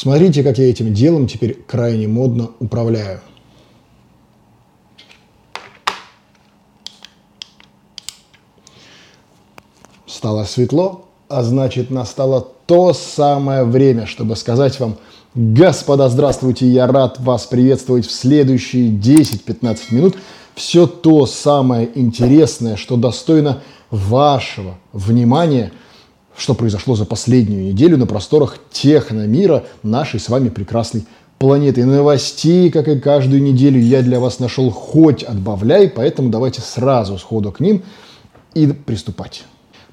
Смотрите, как я этим делом теперь крайне модно управляю. Стало светло, а значит, настало то самое время, чтобы сказать вам: господа, здравствуйте, я рад вас приветствовать в следующие 10-15 минут. Все то самое интересное, что достойно вашего внимания, что произошло за последнюю неделю на просторах техномира нашей с вами прекрасной планеты. Новостей, как и каждую неделю, я для вас нашел хоть отбавляй, поэтому давайте сразу сходу к ним и приступать.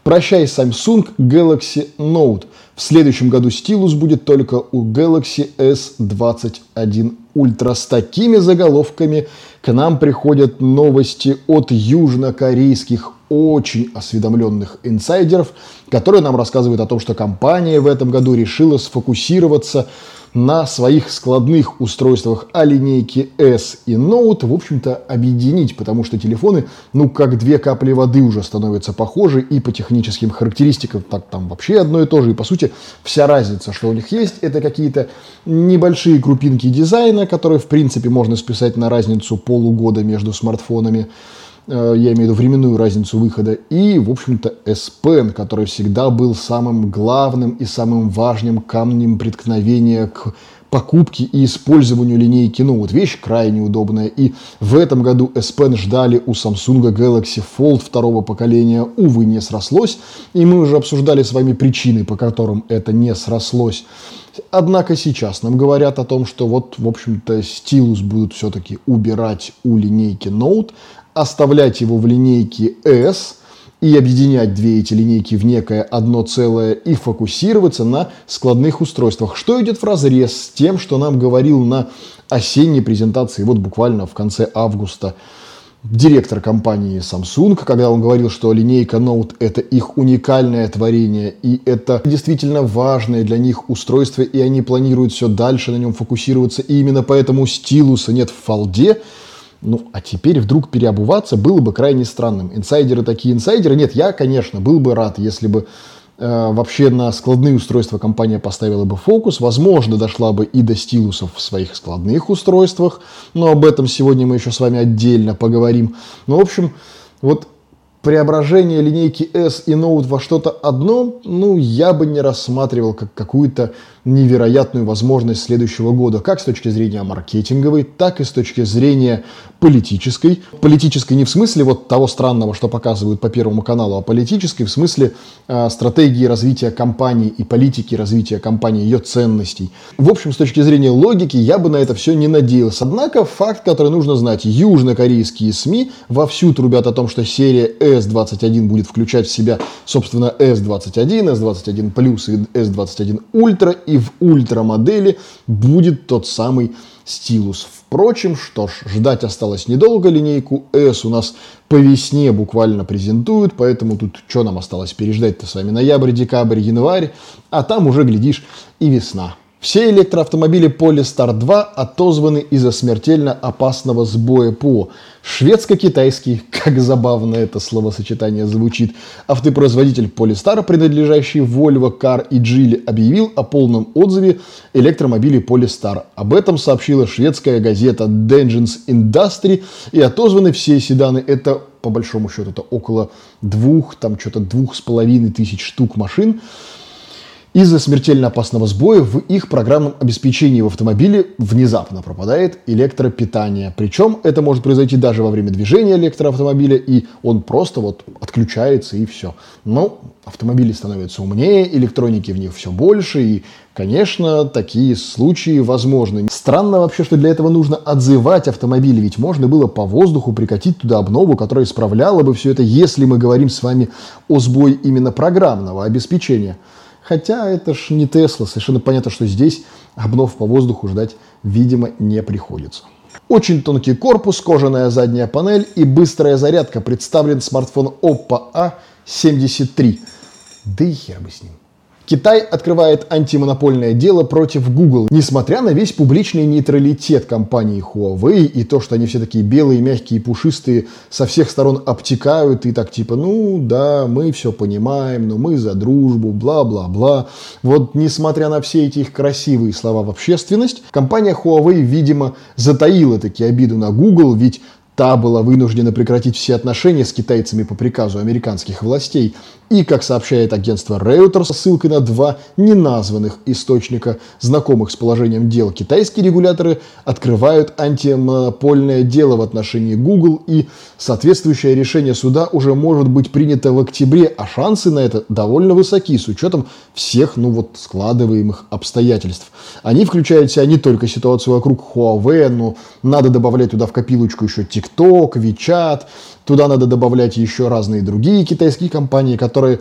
Прощай, Samsung Galaxy Note. В следующем году стилус будет только у Galaxy S21 Ultra. С такими заголовками к нам приходят новости от южнокорейских очень осведомленных инсайдеров, которые нам рассказывают о том, что компания в этом году решила сфокусироваться на своих складных устройствах, а линейки S и Note, в общем-то, объединить, потому что телефоны, ну, как две капли воды уже становятся похожи и по техническим характеристикам, так там вообще одно и то же, и, по сути, вся разница, что у них есть, это какие-то небольшие крупинки дизайна, которые, в принципе, можно списать на разницу полугода между смартфонами, я имею в виду временную разницу выхода, и, в общем-то, S-Pen, который всегда был самым главным и самым важным камнем преткновения к покупке и использованию линейки. Ну, вот вещь крайне удобная. И в этом году S-Pen ждали у Samsung Galaxy Fold второго поколения. Увы, не срослось. И мы уже обсуждали с вами причины, по которым это не срослось. Однако сейчас нам говорят о том, что вот, в общем-то, стилус будут все-таки убирать у линейки Note, оставлять его в линейке S и объединять две эти линейки в некое одно целое и фокусироваться на складных устройствах. Что идет вразрез с тем, что нам говорил на осенней презентации, вот буквально в конце августа, директор компании Samsung, когда он говорил, что линейка Note — это их уникальное творение, и это действительно важное для них устройство, и они планируют все дальше на нем фокусироваться, и именно поэтому стилуса нет в фолде. Ну, а теперь вдруг переобуваться было бы крайне странным. Инсайдеры такие инсайдеры. Нет, я, конечно, был бы рад, если бы вообще на складные устройства компания поставила бы фокус. Возможно, дошла бы и до стилусов в своих складных устройствах. Но об этом сегодня мы еще с вами отдельно поговорим. Ну, в общем, вот преображение линейки S и Note во что-то одно, ну, я бы не рассматривал как какую-то невероятную возможность следующего года, как с точки зрения маркетинговой, так и с точки зрения политической. Политической не в смысле вот того странного, что показывают по Первому каналу, а политической в смысле стратегии развития компании и политики развития компании, ее ценностей. В общем, с точки зрения логики я бы на это все не надеялся. Однако факт, который нужно знать, южнокорейские СМИ вовсю трубят о том, что серия S21 будет включать в себя, собственно, S21, S21 Plus и S21 Ultra, и в ультрамодели будет тот самый стилус. Впрочем, что ж, ждать осталось недолго. Линейку S у нас по весне буквально презентуют, поэтому тут что нам осталось переждать-то с вами? Ноябрь, декабрь, январь, а там уже, глядишь, и весна. Все электроавтомобили Polestar 2 отозваны из-за смертельно опасного сбоя ПО. Шведско-китайский, как забавно это словосочетание звучит, автопроизводитель Polestar, принадлежащий Volvo, Car и Geely, объявил о полном отзыве электромобилей Polestar. Об этом сообщила шведская газета Dagens Industri, и отозваны все седаны. Это, по большому счету, это около 2,5 тысяч штук машин. Из-за смертельно опасного сбоя в их программном обеспечении в автомобиле внезапно пропадает электропитание. Причем это может произойти даже во время движения электроавтомобиля, и он просто вот отключается, и все. Но автомобили становятся умнее, электроники в них все больше, и, конечно, такие случаи возможны. Странно вообще, что для этого нужно отзывать автомобили, ведь можно было по воздуху прикатить туда обнову, которая исправляла бы все это, если мы говорим с вами о сбое именно программного обеспечения. Хотя это ж не Тесла, совершенно понятно, что здесь обнов по воздуху ждать, видимо, не приходится. Очень тонкий корпус, кожаная задняя панель и быстрая зарядка. Представлен смартфон Oppo A73. Да и хер бы с ним. Китай открывает антимонопольное дело против Google, несмотря на весь публичный нейтралитет компании Huawei и то, что они все такие белые, мягкие, пушистые, со всех сторон обтекают и так типа, ну да, мы все понимаем, но мы за дружбу, бла-бла-бла. Вот несмотря на все эти их красивые слова в общественность, компания Huawei, видимо, затаила таки обиду на Google, ведь та была вынуждена прекратить все отношения с китайцами по приказу американских властей. И, как сообщает агентство Reuters, со ссылкой на два неназванных источника, знакомых с положением дел, китайские регуляторы открывают антимонопольное дело в отношении Google, и соответствующее решение суда уже может быть принято в октябре, а шансы на это довольно высоки с учетом всех, складываемых обстоятельств. Они включают в себя не только ситуацию вокруг Huawei, но надо добавлять туда в копилочку еще TikTok, WeChat, туда надо добавлять еще разные другие китайские компании, которые,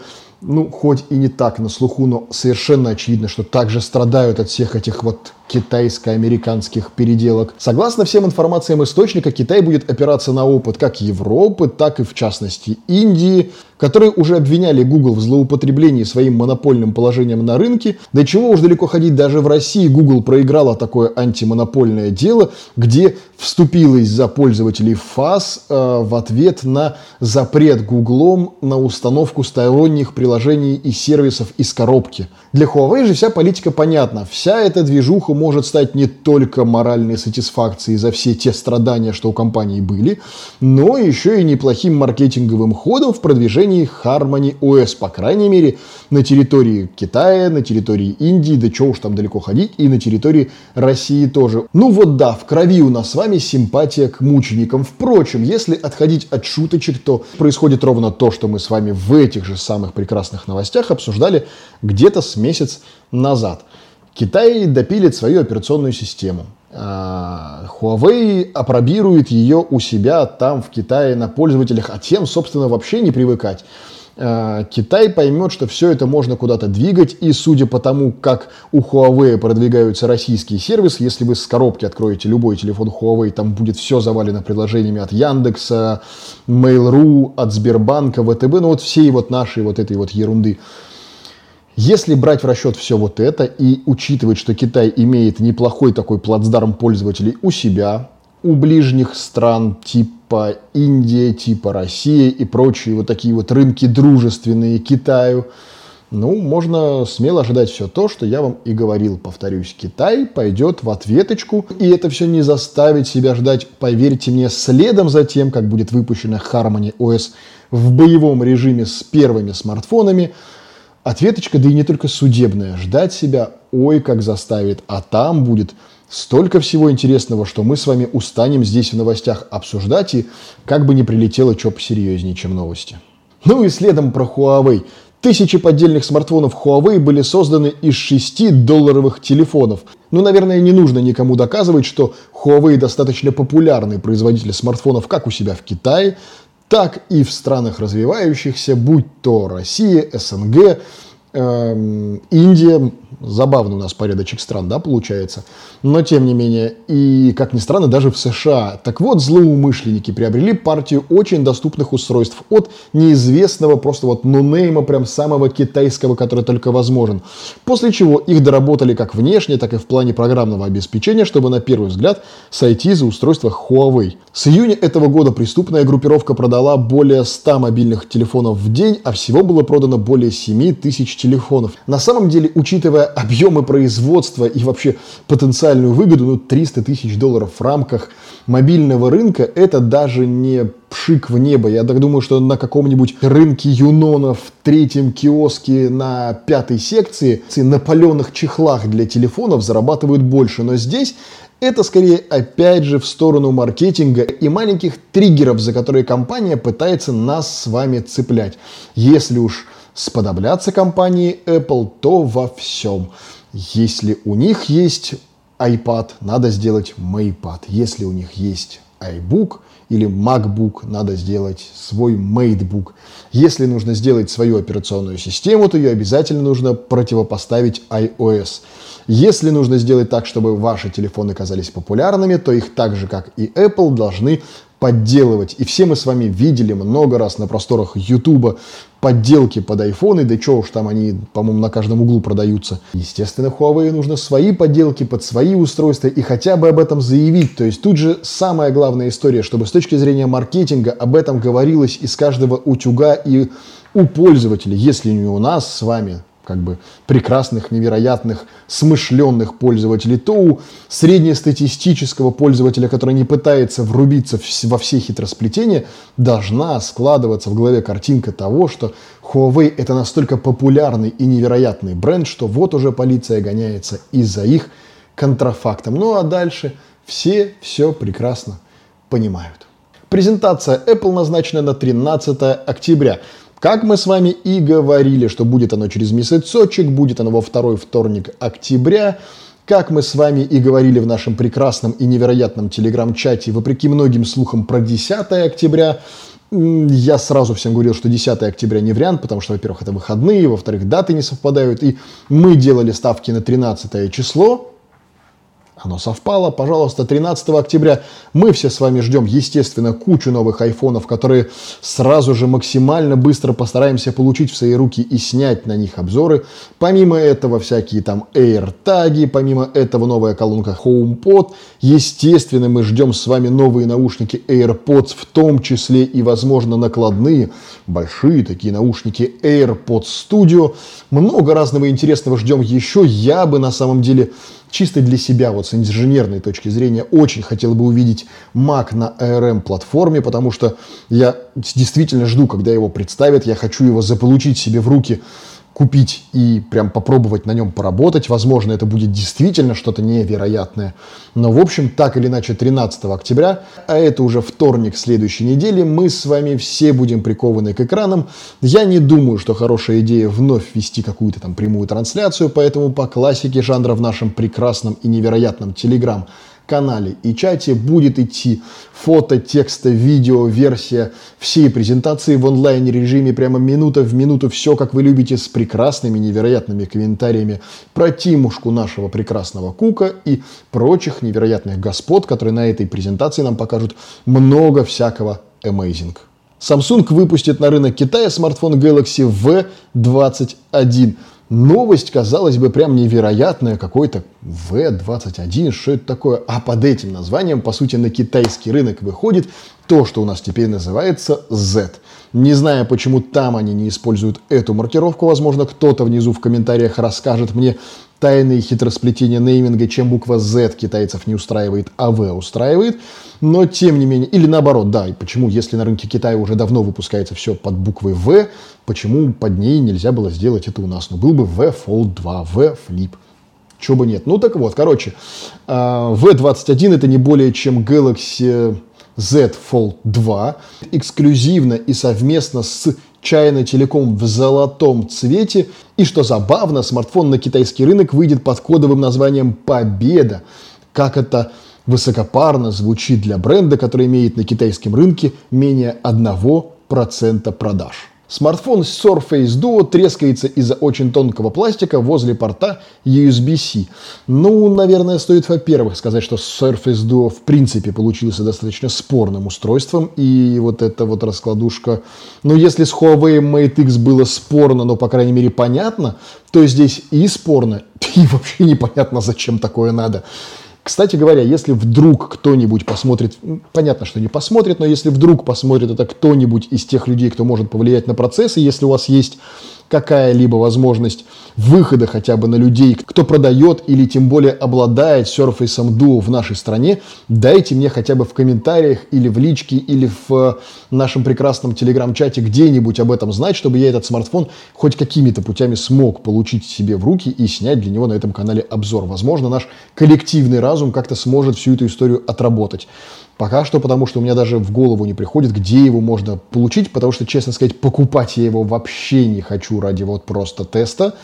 хоть и не так на слуху, но совершенно очевидно, что также страдают от всех этих китайско-американских переделок. Согласно всем информациям источника, Китай будет опираться на опыт как Европы, так и, в частности, Индии, которые уже обвиняли Google в злоупотреблении своим монопольным положением на рынке. Да чего уж далеко ходить, даже в России Google проиграла такое антимонопольное дело, где вступилась за пользователей ФАС в ответ на запрет Гуглом на установку сторонних приложений и сервисов из коробки. Для Huawei же вся политика понятна. Вся эта движуха может стать не только моральной сатисфакцией за все те страдания, что у компании были, но еще и неплохим маркетинговым ходом в продвижении Harmony OS, по крайней мере, на территории Китая, на территории Индии, да чего уж там далеко ходить, и на территории России тоже. В крови у нас с вами симпатия к мученикам. Впрочем, если отходить от шуточек, то происходит ровно то, что мы с вами в этих же самых прекрасных новостях обсуждали где-то с месяц назад. Китай допилит свою операционную систему. Huawei апробирует ее у себя там, в Китае, на пользователях, а тем, собственно, вообще не привыкать. Китай поймет, что все это можно куда-то двигать, и судя по тому, как у Huawei продвигаются российские сервисы, если вы с коробки откроете любой телефон Huawei, там будет все завалено приложениями от Яндекса, Mail.ru, от Сбербанка, ВТБ, всей нашей этой ерунды. Если брать в расчет все это и учитывать, что Китай имеет неплохой такой плацдарм пользователей у себя, у ближних стран типа Индия, типа Россия и прочие такие рынки дружественные Китаю, можно смело ожидать все то, что я вам и говорил. Повторюсь, Китай пойдет в ответочку, и это все не заставит себя ждать, поверьте мне, следом за тем, как будет выпущена Harmony OS в боевом режиме с первыми смартфонами. Ответочка, да и не только судебная, ждать себя ой как заставит, а там будет столько всего интересного, что мы с вами устанем здесь в новостях обсуждать, и как бы не прилетело что посерьезнее, чем новости. И следом про Huawei. Тысячи поддельных смартфонов Huawei были созданы из 6 долларовых телефонов. Наверное, не нужно никому доказывать, что Huawei достаточно популярный производитель смартфонов как у себя в Китае, так и в странах развивающихся, будь то Россия, СНГ, Индия. Забавно у нас порядочек стран, да, получается. Но тем не менее, и как ни странно, даже в США. Так вот, злоумышленники приобрели партию очень доступных устройств от неизвестного, просто нонейма, прям самого китайского, который только возможен. После чего их доработали как внешне, так и в плане программного обеспечения, чтобы на первый взгляд сойти за устройство Huawei. С июня этого года преступная группировка продала более 100 мобильных телефонов в день, а всего было продано более 7000 телефонов. На самом деле, учитывая объемы производства и вообще потенциальную выгоду, $300 тысяч в рамках мобильного рынка, это даже не пшик в небо. Я так думаю, что на каком-нибудь рынке Юнона в 3-м киоске на 5-й секции на паленых чехлах для телефонов зарабатывают больше, но здесь это скорее опять же в сторону маркетинга и маленьких триггеров, за которые компания пытается нас с вами цеплять. Если уж сподобляться компании Apple, то во всем. Если у них есть iPad, надо сделать MatePad. Если у них есть iBook или MacBook, надо сделать свой MateBook. Если нужно сделать свою операционную систему, то ее обязательно нужно противопоставить iOS. Если нужно сделать так, чтобы ваши телефоны казались популярными, то их так же, как и Apple, должны подделывать. И все мы с вами видели много раз на просторах Ютуба подделки под айфоны, да чего уж там, они, по-моему, на каждом углу продаются. Естественно, Huawei нужно свои подделки под свои устройства и хотя бы об этом заявить. То есть тут же самая главная история, чтобы с точки зрения маркетинга об этом говорилось из каждого утюга и у пользователя, если не у нас с вами, как бы прекрасных, невероятных, смышленных пользователей, то у среднестатистического пользователя, который не пытается врубиться во все хитросплетения, должна складываться в голове картинка того, что Huawei – это настолько популярный и невероятный бренд, что вот уже полиция гоняется и за их контрафактом. Ну а дальше все прекрасно понимают. Презентация Apple назначена на 13 октября. Как мы с вами и говорили, что будет оно через месяцочек, будет оно во второй вторник октября. Как мы с вами и говорили в нашем прекрасном и невероятном телеграм-чате, вопреки многим слухам про 10 октября, я сразу всем говорил, что 10 октября не вариант, потому что, во-первых, это выходные, во-вторых, даты не совпадают, и мы делали ставки на 13 число. Оно совпало. Пожалуйста, 13 октября мы все с вами ждем, естественно, кучу новых айфонов, которые сразу же максимально быстро постараемся получить в свои руки и снять на них обзоры. Помимо этого всякие там AirTag, помимо этого новая колонка HomePod. Естественно, мы ждем с вами новые наушники AirPods, в том числе и, возможно, накладные, большие такие наушники AirPods Studio. Много разного интересного ждем еще. Я бы на самом деле... Чисто для себя, вот с инженерной точки зрения, очень хотел бы увидеть Mac на ARM-платформе, потому что я действительно жду, когда его представят. Я хочу его заполучить себе в руки, купить и прям попробовать на нем поработать. Возможно, это будет действительно что-то невероятное. Но, в общем, так или иначе, 13 октября, а это уже вторник следующей недели, мы с вами все будем прикованы к экранам. Я не думаю, что хорошая идея вновь вести какую-то там прямую трансляцию, поэтому по классике жанра в нашем прекрасном и невероятном Telegram-канале и чате будет идти фото, текста, видео, версия всей презентации в онлайн-режиме, прямо минута в минуту, все как вы любите, с прекрасными, невероятными комментариями про Тимушку, нашего прекрасного Кука и прочих невероятных господ, которые на этой презентации нам покажут много всякого amazing. Samsung выпустит на рынок Китая смартфон Galaxy V21. Новость, казалось бы, прям невероятная, какой-то V21, что это такое? А под этим названием, по сути, на китайский рынок выходит то, что у нас теперь называется Z. Не знаю, почему там они не используют эту маркировку, возможно, кто-то внизу в комментариях расскажет мне тайные хитросплетения нейминга, чем буква Z китайцев не устраивает, а V устраивает, но тем не менее, или наоборот, да, и почему, если на рынке Китая уже давно выпускается все под буквой V, почему под ней нельзя было сделать это у нас? Ну, был бы V Fold 2, V Flip. Чего бы нет. Ну, так вот, короче, V21 это не более чем Galaxy Z Fold 2, эксклюзивно и совместно с China Telecom в золотом цвете. И что забавно, смартфон на китайский рынок выйдет под кодовым названием «Победа». Как это высокопарно звучит для бренда, который имеет на китайском рынке менее 1% продаж. Смартфон Surface Duo трескается из-за очень тонкого пластика возле порта USB-C. Ну, наверное, стоит, во-первых, сказать, что Surface Duo в принципе получился достаточно спорным устройством. И вот эта вот раскладушка... Ну, если с Huawei Mate X было спорно, но, по крайней мере, понятно, то здесь и спорно, и вообще непонятно, зачем такое надо. Кстати говоря, если вдруг кто-нибудь посмотрит, понятно, что не посмотрит, но если вдруг посмотрит это кто-нибудь из тех людей, кто может повлиять на процессы, если у вас есть какая-либо возможность выхода хотя бы на людей, кто продает или тем более обладает Surface Duo в нашей стране, дайте мне хотя бы в комментариях или в личке, или в нашем прекрасном телеграм-чате где-нибудь об этом знать, чтобы я этот смартфон хоть какими-то путями смог получить себе в руки и снять для него на этом канале обзор. Возможно, наш коллективный разум как-то сможет всю эту историю отработать. Пока что, потому что у меня даже в голову не приходит, где его можно получить, потому что, честно сказать, покупать я его вообще не хочу ради вот просто теста.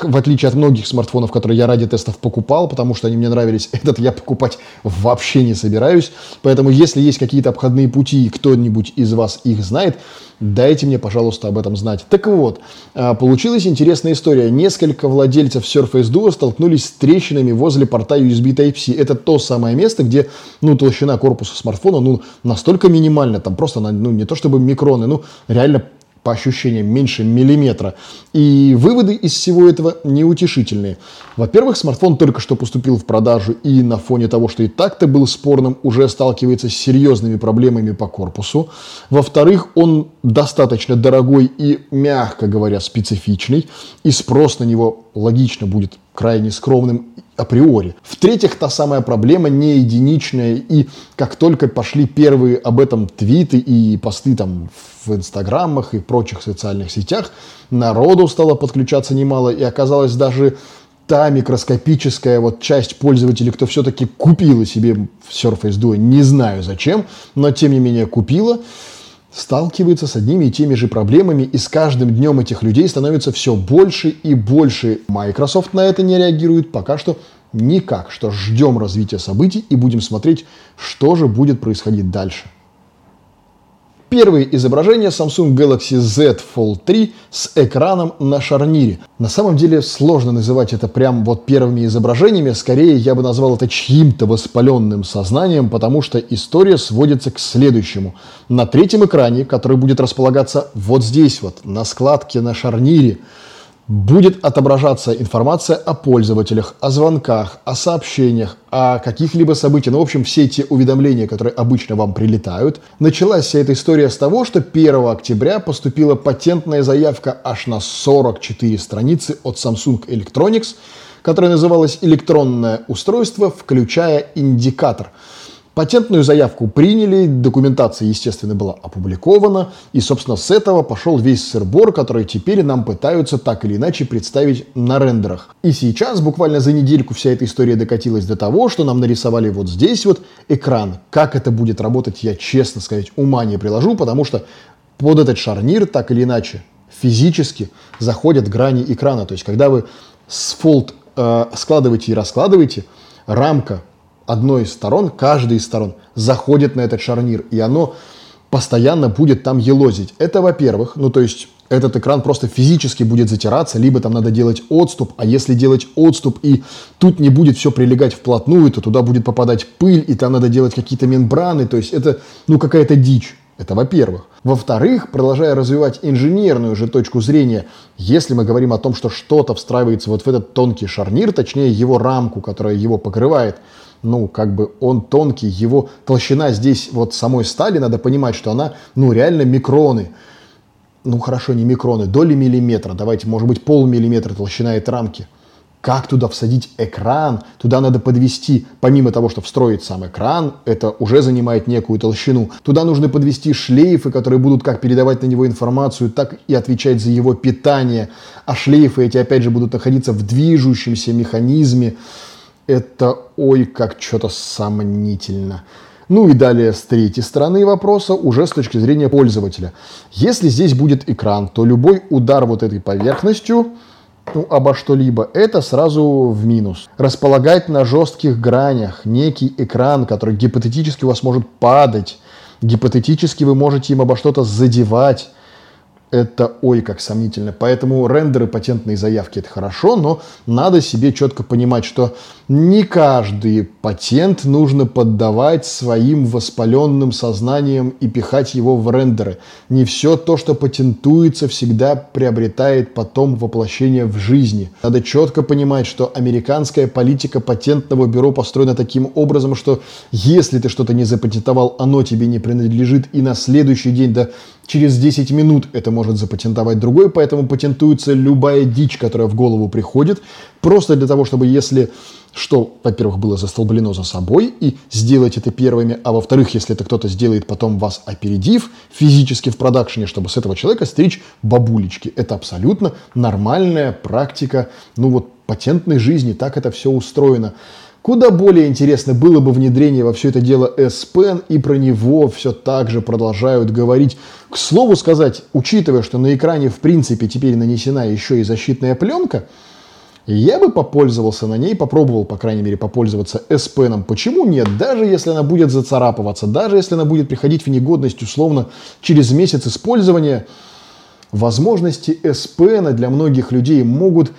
В отличие от многих смартфонов, которые я ради тестов покупал, потому что они мне нравились, этот я покупать вообще не собираюсь. Поэтому, если есть какие-то обходные пути, и кто-нибудь из вас их знает, Дайте мне, пожалуйста, об этом знать. Так вот, получилась интересная история. Несколько владельцев Surface Duo столкнулись с трещинами возле порта USB Type-C. Это то самое место, где, толщина корпуса смартфона, настолько минимальна, там просто, не то чтобы микроны, реально по ощущениям меньше миллиметра. И выводы из всего этого неутешительные. Во-первых, смартфон только что поступил в продажу и на фоне того, что и так-то был спорным, уже сталкивается с серьезными проблемами по корпусу. Во-вторых, он достаточно дорогой и, мягко говоря, специфичный, и спрос на него логично будет крайне скромным априори. В-третьих, та самая проблема не единичная, и как только пошли первые об этом твиты и посты там в инстаграмах и прочих социальных сетях, народу стало подключаться немало, и оказалось, даже та микроскопическая часть пользователей, кто все-таки купила себе Surface Duo, не знаю зачем, но тем не менее купила, сталкивается с одними и теми же проблемами, и с каждым днем этих людей становится все больше и больше. Microsoft на это не реагирует пока что никак, что ждем развития событий и будем смотреть, что же будет происходить дальше. Первые изображения Samsung Galaxy Z Fold 3 с экраном на шарнире. На самом деле сложно называть это прям первыми изображениями, скорее я бы назвал это чьим-то воспаленным сознанием, потому что история сводится к следующему. На третьем экране, который будет располагаться здесь, на складке на шарнире, будет отображаться информация о пользователях, о звонках, о сообщениях, о каких-либо событиях. Все те уведомления, которые обычно вам прилетают. Началась вся эта история с того, что 1 октября поступила патентная заявка аж на 44 страницы от Samsung Electronics, которая называлась «Электронное устройство, включая индикатор». Патентную заявку приняли, документация, естественно, была опубликована, и, собственно, с этого пошел весь сыр-бор, который теперь нам пытаются так или иначе представить на рендерах. И сейчас, буквально за недельку, вся эта история докатилась до того, что нам нарисовали здесь экран. Как это будет работать, я, честно сказать, ума не приложу, потому что под этот шарнир, так или иначе, физически заходят грани экрана. То есть, когда вы с Fold складываете и раскладываете, рамка одной из сторон, каждой из сторон заходит на этот шарнир, и оно постоянно будет там елозить. Это, во-первых, этот экран просто физически будет затираться, либо там надо делать отступ, а если делать отступ, и тут не будет все прилегать вплотную, то туда будет попадать пыль, и там надо делать какие-то мембраны, то есть это, какая-то дичь. Это во-первых. Во-вторых, продолжая развивать инженерную же точку зрения, если мы говорим о том, что что-то встраивается в этот тонкий шарнир, точнее его рамку, которая его покрывает, он тонкий, его толщина здесь самой стали, надо понимать, что она, реально микроны. Хорошо, не микроны, доли миллиметра, давайте, может быть, полмиллиметра толщина этой рамки. Как туда всадить экран? Туда надо подвести, помимо того, что встроить сам экран, это уже занимает некую толщину. Туда нужно подвести шлейфы, которые будут как передавать на него информацию, так и отвечать за его питание. А шлейфы эти, опять же, будут находиться в движущемся механизме. Это как что-то сомнительно. И далее с третьей стороны вопроса уже с точки зрения пользователя. Если здесь будет экран, то любой удар этой поверхностью обо что-либо, это сразу в минус. Располагать на жестких гранях некий экран, который гипотетически у вас может падать, гипотетически вы можете им обо что-то задевать, это как сомнительно. Поэтому рендеры патентные заявки — это хорошо, но надо себе четко понимать, что не каждый патент нужно поддавать своим воспаленным сознанием и пихать его в рендеры. Не все то, что патентуется, всегда приобретает потом воплощение в жизни. Надо четко понимать, что американская политика патентного бюро построена таким образом, что если ты что-то не запатентовал, оно тебе не принадлежит, и на следующий день, через 10 минут это может запатентовать другой, поэтому патентуется любая дичь, которая в голову приходит, просто для того, чтобы, если что, во-первых, было застолблено за собой, и сделать это первыми, а во-вторых, если это кто-то сделает потом, вас опередив физически в продакшене, чтобы с этого человека стричь бабулечки. Это абсолютно нормальная практика, патентной жизни, так это все устроено. Куда более интересно было бы внедрение во все это дело S-Pen, и про него все так же продолжают говорить. К слову сказать, учитывая, что на экране в принципе теперь нанесена еще и защитная пленка, Я бы попользовался на ней, попробовал, по крайней мере, попользоваться S-Pen. Почему нет? Даже если она будет зацарапываться, даже если она будет приходить в негодность условно через месяц использования, возможности S-Pen для многих людей могут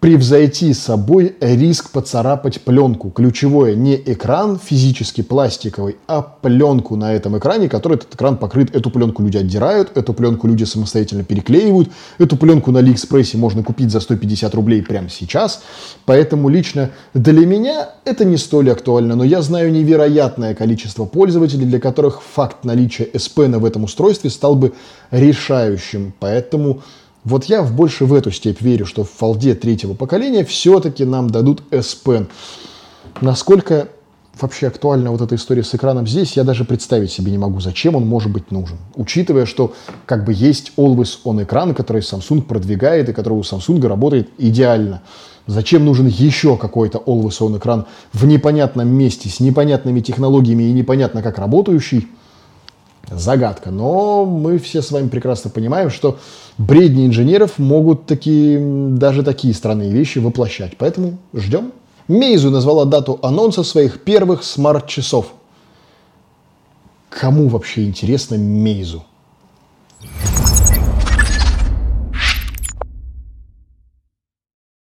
превзойти собой риск поцарапать пленку. Ключевое не экран физически пластиковый, а пленку на этом экране, который этот экран покрыт. Эту пленку люди отдирают, эту пленку люди самостоятельно переклеивают, эту пленку на Алиэкспрессе можно купить за 150 рублей прямо сейчас. Поэтому лично для меня это не столь актуально, но я знаю невероятное количество пользователей, для которых факт наличия S-Pen в этом устройстве стал бы решающим. Поэтому... вот я больше в эту степь верю, что в фолде третьего поколения все-таки нам дадут S-Pen. Насколько вообще актуальна вот эта история с экраном здесь, я даже представить себе не могу, зачем он может быть нужен. Учитывая, что как бы есть Always-On экран, который Samsung продвигает и который у Samsung работает идеально. Зачем нужен еще какой-то Always-On экран в непонятном месте, с непонятными технологиями и непонятно как работающий? Загадка. Но мы все с вами прекрасно понимаем, что бредни инженеров могут даже такие странные вещи воплощать. Поэтому ждем. Meizu назвала дату анонса своих первых смарт-часов. Кому вообще интересно Meizu?